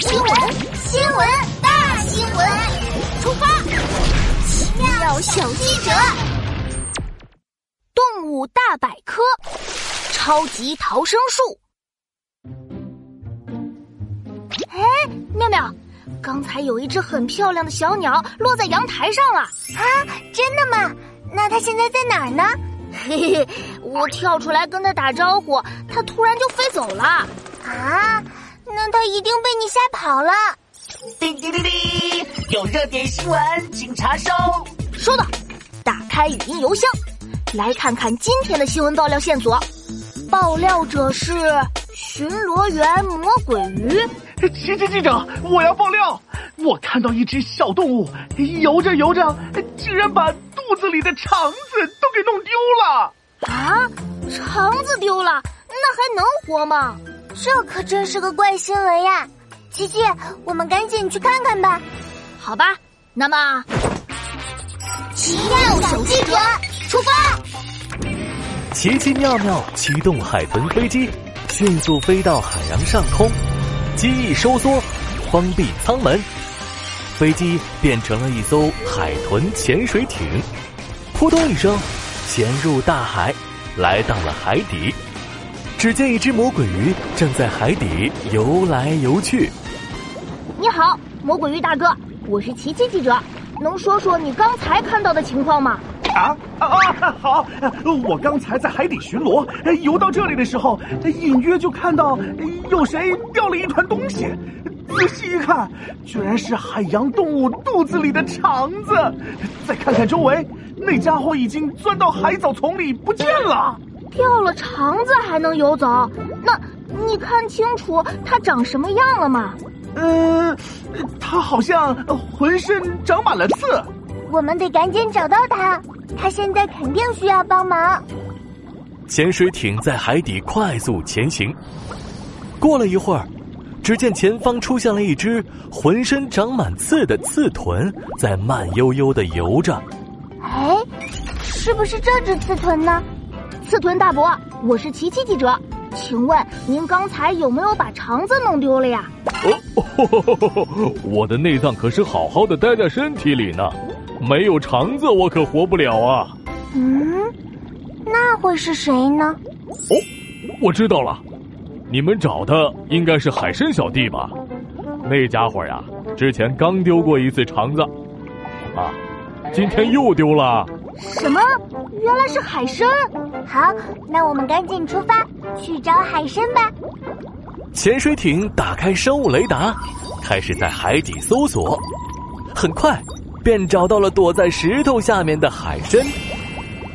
新闻大新闻，出发！奇妙小记者，动物大百科，超级逃生术。哎，妙妙，刚才有一只很漂亮的小鸟落在阳台上了啊！真的吗？那它现在在哪儿呢？嘿嘿，我跳出来跟它打招呼，它突然就飞走了啊！那它一定被你吓跑了。叮叮叮叮，有热点新闻，请查收。收到，打开语音邮箱，来看看今天的新闻爆料线索。爆料者是巡逻员魔鬼鱼。奇奇记者，我要爆料！我看到一只小动物游着游着，居然把肚子里的肠子都给弄丢了。啊，肠子丢了，那还能活吗？这可真是个怪新闻呀！琪琪，我们赶紧去看看吧。好吧，那么，奇妙小记者出发！奇奇妙妙驱动海豚飞机，迅速飞到海洋上空。机翼收缩，关闭舱门，飞机变成了一艘海豚潜水艇，扑通一声潜入大海，来到了海底。只见一只魔鬼鱼正在海底游来游去。你好，魔鬼鱼大哥，我是奇迹记者，能说说你刚才看到的情况吗？好，我刚才在海底巡逻，游到这里的时候，隐约就看到有谁掉了一团东西，仔细一看，居然是海洋动物肚子里的肠子。再看看周围，那家伙已经钻到海藻丛里不见了。掉了肠子还能游走？那你看清楚它长什么样了吗？它好像浑身长满了刺。我们得赶紧找到它。他现在肯定需要帮忙。潜水艇在海底快速前行。过了一会儿，只见前方出现了一只浑身长满刺的刺豚，在慢悠悠地游着。哎，是不是这只刺豚呢？刺豚大伯，我是奇奇记者，请问您刚才有没有把肠子弄丢了呀？我的内脏可是好好的待在身体里呢。没有肠子我可活不了啊。那会是谁呢？哦，我知道了，你们找的应该是海参小弟吧。那家伙呀，之前刚丢过一次肠子啊，今天又丢了。什么？原来是海参。好，那我们赶紧出发去找海参吧。潜水艇打开生物雷达，开始在海底搜索，很快便找到了躲在石头下面的海参。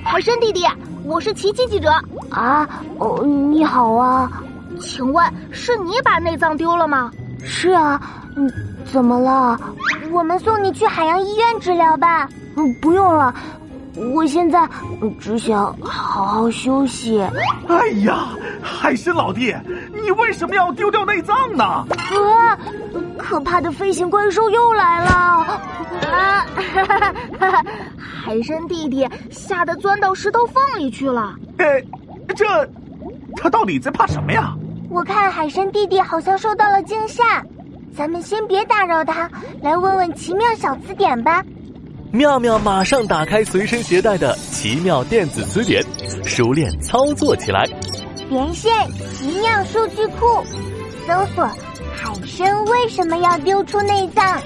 海参弟弟，我是奇迹记者啊。哦，你好啊。请问是你把内脏丢了吗？是啊。怎么了？我们送你去海洋医院治疗吧。不用了，我现在只想好好休息。哎呀，海参老弟，你为什么要丢掉内脏呢？可怕的飞行怪兽又来了。啊哈哈哈！海参弟弟吓得钻到石头缝里去了。他到底在怕什么呀？我看海参弟弟好像受到了惊吓，咱们先别打扰他，来问问奇妙小词典吧。妙妙马上打开随身携带的奇妙电子词典，熟练操作起来。连线奇妙数据库，搜索海参为什么要丢出内脏。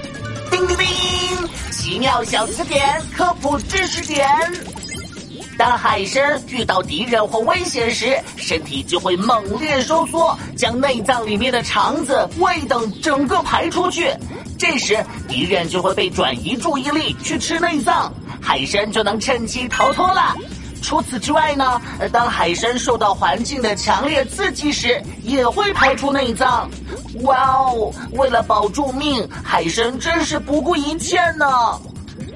叮叮叮！奇妙小词典科普知识点。当海参遇到敌人或危险时，身体就会猛烈收缩，将内脏里面的肠子、胃等整个排出去。这时敌人就会被转移注意力去吃内脏，海参就能趁机逃脱了。除此之外呢，当海参受到环境的强烈刺激时，也会排出内脏。哇哦，为了保住命，海参真是不顾一切呢。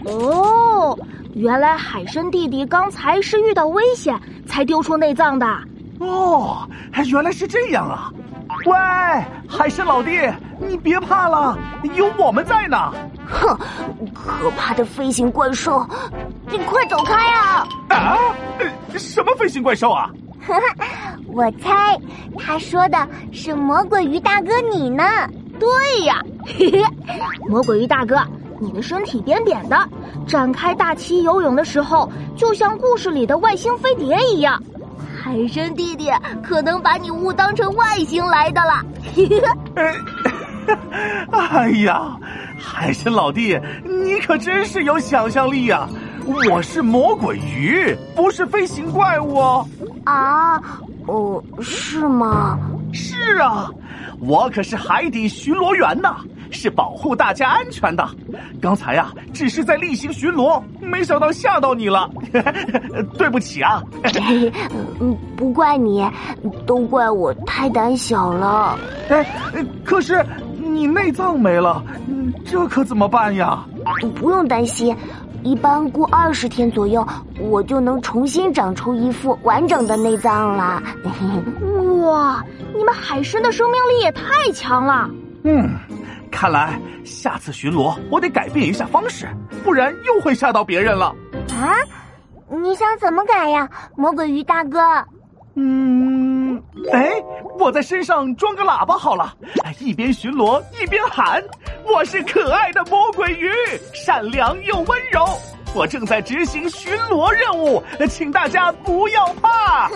哦，原来海参弟弟刚才是遇到危险才丢出内脏的。哦，原来是这样啊。喂，海参老弟，你别怕了，有我们在呢。哼，可怕的飞行怪兽，你快走开啊！啊？什么飞行怪兽啊？我猜他说的是魔鬼鱼大哥你呢。对呀，嘿嘿，魔鬼鱼大哥，你的身体扁扁的，展开大鳍游泳的时候，就像故事里的外星飞碟一样。海参弟弟可能把你误当成外星来的了。嘿嘿。哎呀，海参老弟，你可真是有想象力呀！我是魔鬼鱼，不是飞行怪物哦。啊，哦，是吗？是啊，我可是海底巡逻员呢，是保护大家安全的。刚才呀，只是在例行巡逻，没想到吓到你了，对不起啊。不怪你，都怪我太胆小了。哎，可是你内脏没了，这可怎么办呀？不用担心。一般过20天左右，我就能重新长出一副完整的内脏了。哇，你们海参的生命力也太强了。看来下次巡逻我得改变一下方式，不然又会吓到别人了。啊？你想怎么改呀，魔鬼鱼大哥？我在身上装个喇叭好了，一边巡逻一边喊：我是可爱的魔鬼鱼，善良又温柔，我正在执行巡逻任务，请大家不要怕。